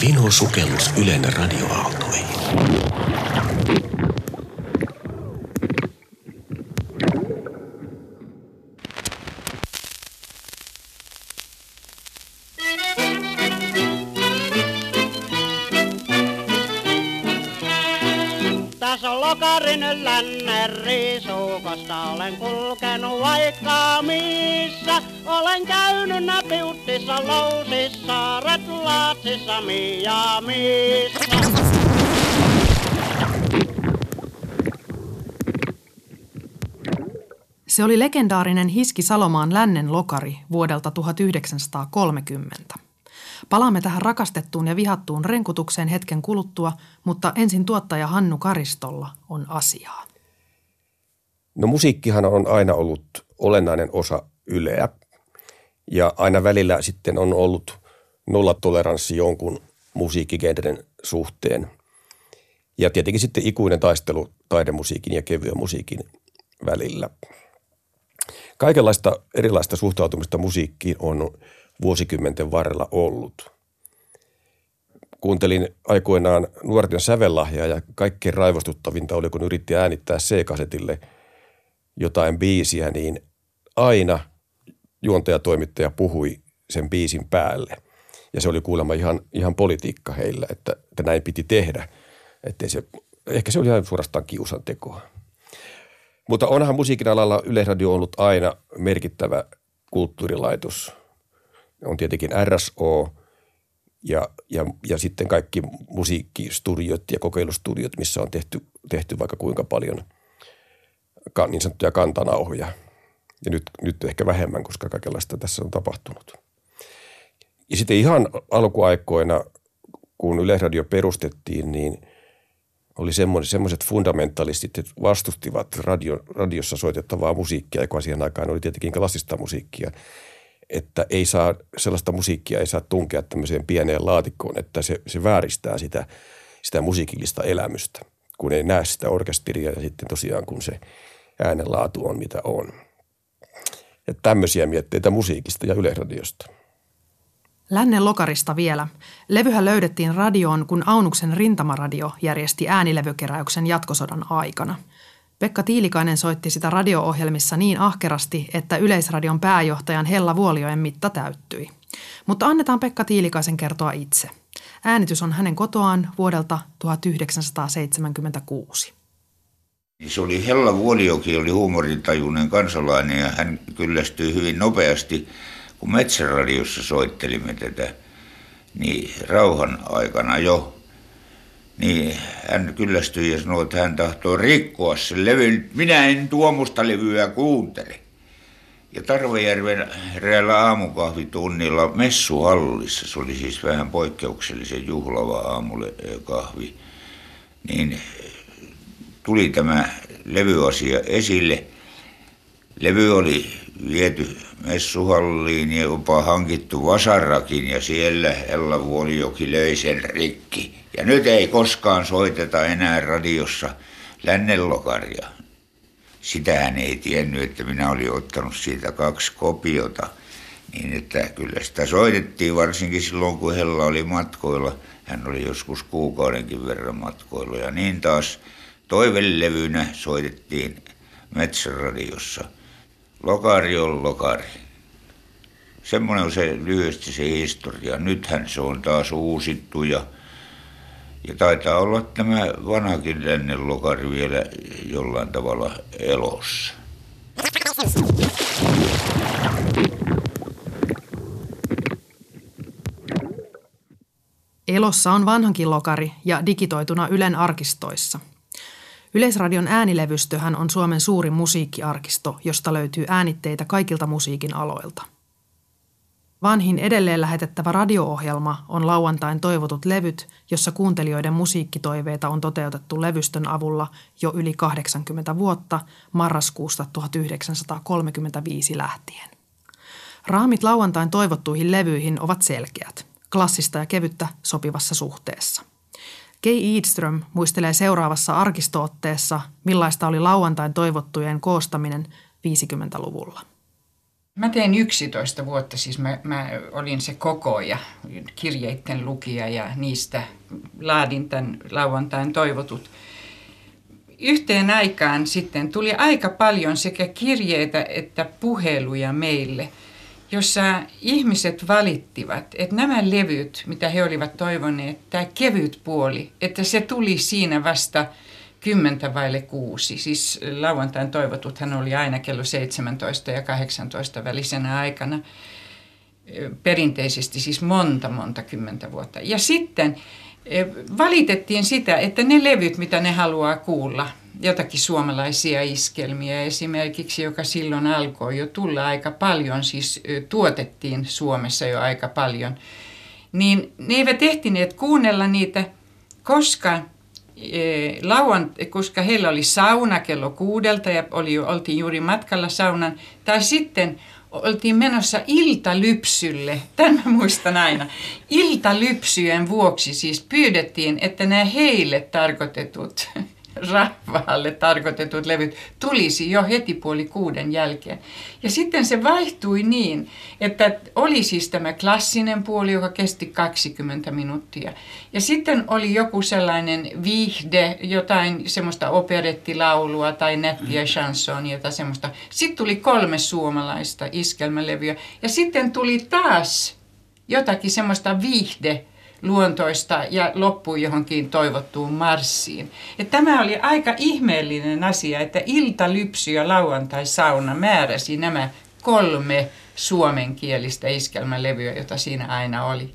Vinosukellus Ylen radioaaltoihin. Tässä lokarin lännen riisukosta olen kulkenut vaikka missä. Olen käynyt Piuttissa, Lousissa, Retulaatsissa, Miamissa. Se oli legendaarinen Hiski Salomaan Lännen lokari vuodelta 1930. Palaamme tähän rakastettuun ja vihattuun renkutukseen hetken kuluttua, mutta ensin tuottaja Hannu Karistolla on asiaa. No musiikkihan on aina ollut olennainen osa Yleä ja aina välillä sitten on ollut nollatoleranssi jonkun musiikkigenren suhteen. Ja tietenkin sitten ikuinen taistelu taidemusiikin ja kevyen musiikin välillä. Kaikenlaista erilaista suhtautumista musiikkiin on vuosikymmenten varrella ollut. Kuuntelin aikoinaan nuorten sävellahjaa ja kaikkein raivostuttavinta oli, kun yritti äänittää C-kasetille jotain biisiä, niin aina juontajatoimittaja puhui sen biisin päälle. Ja se oli kuulemma ihan politiikka heillä, että näin piti tehdä. Ehkä se oli ihan suorastaan kiusantekoa. Mutta onhan musiikin alalla Yleisradio ollut aina merkittävä kulttuurilaitos. On tietenkin RSO ja sitten kaikki musiikkistudiot ja kokeilustudiot, missä on tehty vaikka kuinka paljon niin sanottuja kantanauhoja. Ja nyt ehkä vähemmän, koska kaikenlaista tässä on tapahtunut. Ja sitten ihan alkuaikoina, kun Yleisradio perustettiin, niin oli semmoiset fundamentalistit, että vastustivat radiossa soitettavaa musiikkia, joka siihen aikaan oli tietenkin klassista musiikkia. Että sellaista musiikkia ei saa tunkea tämmöiseen pieneen laatikkoon, että se vääristää sitä musiikillista elämystä, kun ei näe sitä orkesteria ja sitten tosiaan kun se äänenlaatu on mitä on. Ja tämmöisiä mietteitä musiikista ja Yleisradiosta. Lännen lokarista vielä. Levyhän löydettiin radioon, kun Aunuksen rintamaradio järjesti äänilevykeräyksen jatkosodan aikana. Pekka Tiilikainen soitti sitä radio-ohjelmissa niin ahkerasti, että Yleisradion pääjohtajan Hella Wuolijoen mitta täyttyi. Mutta annetaan Pekka Tiilikaisen kertoa itse. Äänitys on hänen kotoaan vuodelta 1976. Se oli Hella Wuolijoki, oli huumorintajuinen kansalainen ja hän kyllästyi hyvin nopeasti, kun Metsäradiossa soittelimme tätä, niin rauhan aikana jo. Niin hän kyllästyi ja sanoi, että hän tahtoo rikkoa sen levyn. Minä en tuomusta levyä kuuntele. Ja Tarvojärven eräällä aamukahvitunnilla Messuhallissa, se oli siis vähän poikkeuksellisen juhlava aamukahvi, niin tuli tämä levyasia esille. Levy oli viety Messuhalliin ja jopa hankittu vasarakin ja siellä Hella Wuolijoki löi sen rikki. Ja nyt ei koskaan soiteta enää radiossa Lännen lokaria. Sitähän ei tiennyt, että minä olin ottanut siitä 2 kopiota. Niin että kyllä sitä soitettiin varsinkin silloin, kun Hella oli matkoilla. Hän oli joskus kuukaudenkin verran matkoilla. Ja niin taas toivelevynä soitettiin Metsäradiossa. Lokari on lokari. Semmoinen on se lyhyesti se historia. Nythän se on taas uusittu ja taitaa olla tämä vanhakin Lännen lokari vielä jollain tavalla elossa. Elossa on vanhankin lokari ja digitoituna Ylen arkistoissa. Yleisradion äänilevystöhän on Suomen suurin musiikkiarkisto, josta löytyy äänitteitä kaikilta musiikin aloilta. Vanhin edelleen lähetettävä radio-ohjelma on Lauantain toivotut levyt, jossa kuuntelijoiden musiikkitoiveita on toteutettu levystön avulla jo yli 80 vuotta marraskuusta 1935 lähtien. Raamit Lauantain toivottuihin levyihin ovat selkeät, klassista ja kevyttä sopivassa suhteessa. K. Eidström muistelee seuraavassa arkistootteessa, millaista oli Lauantain toivottujen koostaminen 50-luvulla. Mä tein 11 vuotta, siis mä olin se kokoaja, kirjeitten lukija ja niistä laadin tämän Lauantain toivotut. Yhteen aikaan sitten tuli aika paljon sekä kirjeitä että puheluja meille, jossa ihmiset valittivat, että nämä levyt, mitä he olivat toivoneet, tämä kevyt puoli, että se tuli siinä vasta 5:50. Siis Lauantain toivotuthan oli aina kello 17 ja 18 välisenä aikana perinteisesti, siis monta kymmentä vuotta. Ja sitten valitettiin sitä, että ne levyt, mitä ne haluaa kuulla, jotakin suomalaisia iskelmiä esimerkiksi, joka silloin alkoi jo tulla aika paljon, siis tuotettiin Suomessa jo aika paljon, niin ne eivät ehtineet kuunnella niitä, koska heillä oli sauna kello 6 ja oltiin juuri matkalla saunan, tai sitten oltiin menossa iltalypsylle, tämän muistan aina, iltalypsyjen vuoksi siis pyydettiin, että nämä heille tarkoitetut, rahvaalle tarkoitetut levyt tulisi jo heti 5:30 jälkeen. Ja sitten se vaihtui niin, että oli siis tämä klassinen puoli, joka kesti 20 minuuttia. Ja sitten oli joku sellainen viihde, jotain semmoista operettilaulua tai nättiä chansonia tai semmoista. Sitten tuli 3 suomalaista iskelmälevyä. Ja sitten tuli taas jotakin semmoista viihde luontoista ja loppui johonkin toivottuun marssiin. Ja tämä oli aika ihmeellinen asia, että iltalypsy ja lauantai-sauna määräsi nämä 3 suomenkielistä iskelmälevyä, jota siinä aina oli.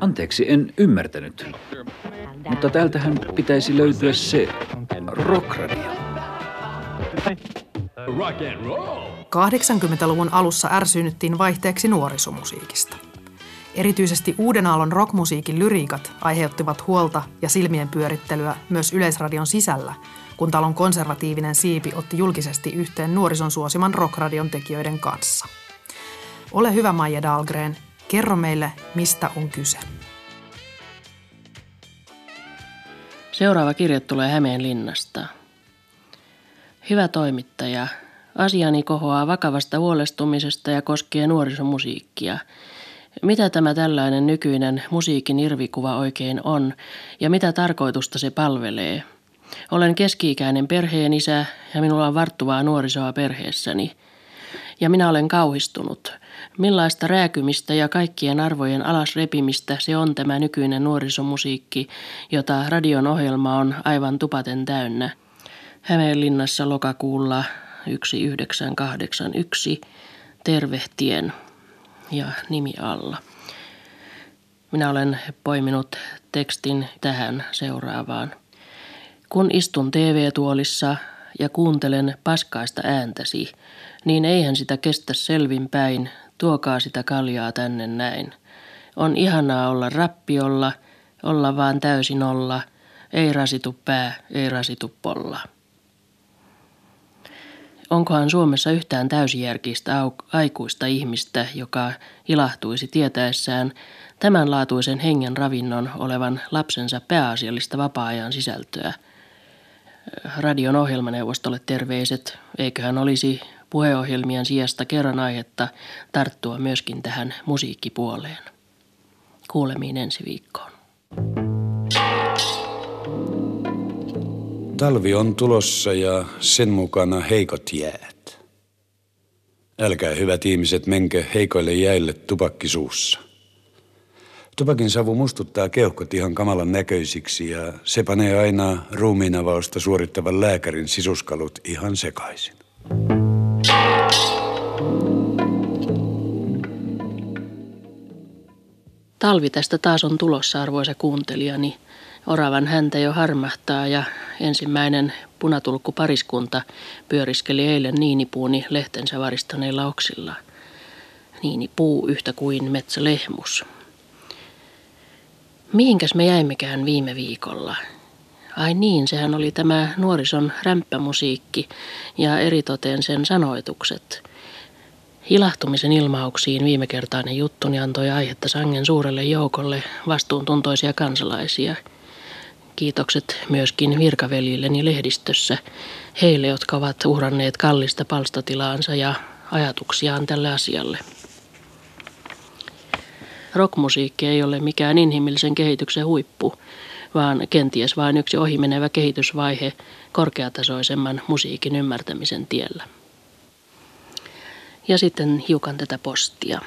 Anteeksi, en ymmärtänyt. Mutta täältähän pitäisi löytyä se rockradio. 80-luvun alussa ärsynyttiin vaihteeksi nuorisomusiikista. Erityisesti uuden aallon rockmusiikin lyriikat aiheuttivat huolta ja silmien pyörittelyä myös Yleisradion sisällä, kun talon konservatiivinen siipi otti julkisesti yhteen nuorison suosiman rockradion tekijöiden kanssa. Ole hyvä, Maija Dahlgren, kerro meille, mistä on kyse. Seuraava kirje tulee Hämeenlinnasta. Hyvä toimittaja, asiani kohoaa vakavasta huolestumisesta ja koskee nuorisomusiikkia. Mitä tämä tällainen nykyinen musiikin irvikuva oikein on ja mitä tarkoitusta se palvelee? Olen keski-ikäinen perheenisä ja minulla on varttuvaa nuorisoa perheessäni. Ja minä olen kauhistunut. Millaista rääkymistä ja kaikkien arvojen alasrepimistä se on tämä nykyinen nuorisomusiikki, jota radion ohjelma on aivan tupaten täynnä. Hämeenlinnassa lokakuulla 1981. Tervehtien ja nimi alla. Minä olen poiminut tekstin tähän seuraavaan. Kun istun TV-tuolissa ja kuuntelen paskaista ääntäsi, niin eihän sitä kestä selvinpäin, tuokaa sitä kaljaa tänne näin. On ihanaa olla rappiolla, olla vaan täysin olla, ei rasitu pää, ei rasitu polla. Onkohan Suomessa yhtään täysijärkistä aikuista ihmistä, joka ilahtuisi tietäessään tämänlaatuisen hengen ravinnon olevan lapsensa pääasiallista vapaa-ajan sisältöä? Radion ohjelmaneuvostolle terveiset, eiköhän olisi puheohjelmien sijasta kerran aihetta tarttua myöskin tähän musiikkipuoleen. Kuulemiin ensi viikkoon. Talvi on tulossa ja sen mukana heikot jäät. Älkää hyvät ihmiset menkö heikoille jäille tupakkisuussa. Tupakin savu mustuttaa keuhkot ihan kamalan näköisiksi ja se panee aina ruumiinavausta suorittavan lääkärin sisuskalut ihan sekaisin. Talvi tästä taas on tulossa, arvoisa kuuntelijani. Oravan häntä jo harmahtaa ja ensimmäinen punatulkkupariskunta pyöriskeli eilen niinipuuni lehtensä varistaneilla oksilla. Niinipuu yhtä kuin metsälehmus. Mihinkäs me jäimmekään viime viikolla? Ai niin, sehän oli tämä nuorison rämppämusiikki ja eritoten sen sanoitukset. Ilahtumisen ilmauksiin viime kertainen juttuni antoi aihetta sangen suurelle joukolle vastuuntuntoisia kansalaisia. Kiitokset myöskin virkaveljilleni lehdistössä, heille, jotka ovat uhranneet kallista palstatilaansa ja ajatuksiaan tälle asialle. Rockmusiikki ei ole mikään inhimillisen kehityksen huippu, vaan kenties vain yksi ohimenevä kehitysvaihe korkeatasoisemman musiikin ymmärtämisen tiellä. Ja sitten hiukan tätä postia.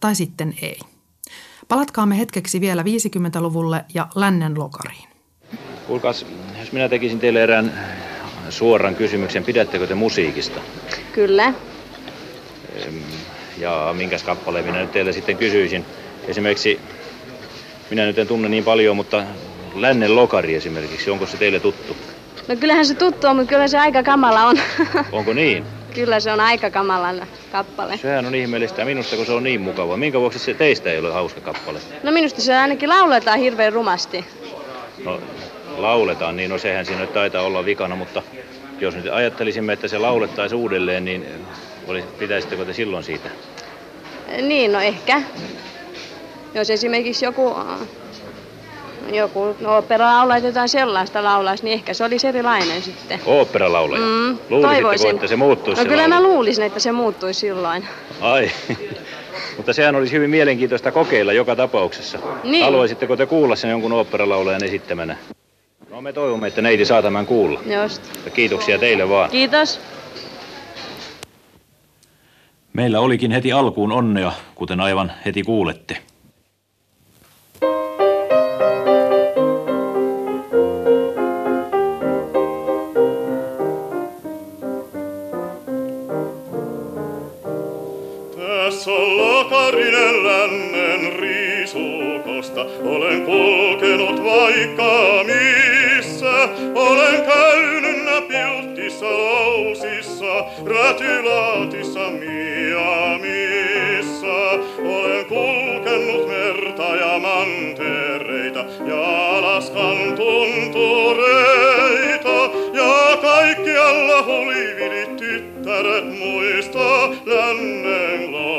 Tai sitten ei. Palatkaamme hetkeksi vielä 50-luvulle ja Lännen lokariin. Kuulkaas, jos minä tekisin teille erään suoran kysymyksen, pidättekö te musiikista? Kyllä. Ja minkäs kappaleen minä nyt teille sitten kysyisin? Esimerkiksi, minä nyt en tunne niin paljon, mutta Lännen lokari esimerkiksi, onko se teille tuttu? No kyllähän se tuttu on, mutta kyllä se aika kamala on. Onko niin? Kyllä se on aika kamalan kappale. Sehän on ihmeellistä minusta, kun se on niin mukava. Minkä vuoksi se teistä ei ole hauska kappale? No minusta se ainakin lauletaan hirveän rumasti. No lauletaan, niin no sehän siinä nyt taitaa olla vikana, mutta jos nyt ajattelisimme, että se laulettaisiin uudelleen, niin pitäisittekö te silloin siitä? Niin, no ehkä. Jos esimerkiksi joku oopperalaulaja jotain sellaista laulaisi, niin ehkä se olisi erilainen sitten. Oopperalaulaja? Luulisitteko, että se muuttuisi? No kyllä mä luulisin, että se muuttuisi silloin. Ai, mutta sehän olisi hyvin mielenkiintoista kokeilla joka tapauksessa. Niin. Haluaisitteko te kuulla sen jonkun oopperalaulajan esittämänä? No me toivomme, että neiti saa tämän kuulla. Just. Ja kiitoksia teille vaan. Kiitos. Meillä olikin heti alkuun onnea, kuten aivan heti kuulette. Lokarinen lännen riisukosta, olen kulkenut vaikka missä. Olen käynyt näpiltissä, lousissa, rätylaatissa, miamissa. Olen kulkenut merta ja mantereita ja Alaskan tuntureita. Ja kaikkialla hulivilit tyttäret muistaa lännen lokareita.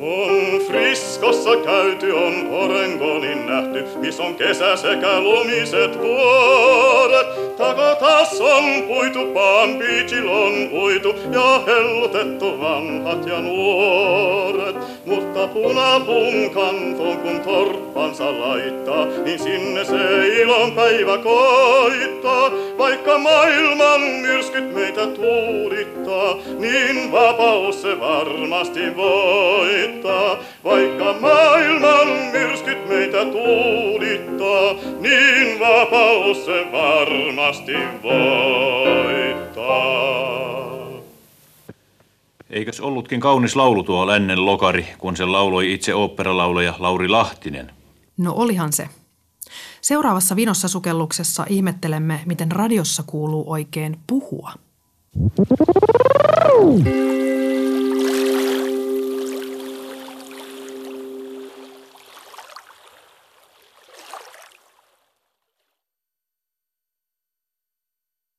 On Friskossa käyty, on Oregonin nähty, missä on kesä sekä lumiset vuodet. Takotas on puitu, Palm Beachil on uitu ja hellutettu vanhat ja nuoret. Mutta punapuun kantoon kun torppansa laittaa, niin sinne se ilon päivä koittaa. Vaikka maailman myrskyt meitä tuudittaa, niin vapaus se varmasti voittaa. Vaikka maailman myrskyt meitä tuudittaa, niin vapaus se varmasti voittaa. Eikös ollutkin kaunis laulu tuo Lännen lokari, kun sen lauloi itse oopperalaulaja Lauri Lahtinen? No olihan se. Seuraavassa Vinossa sukelluksessa ihmettelemme, miten radiossa kuuluu oikein puhua.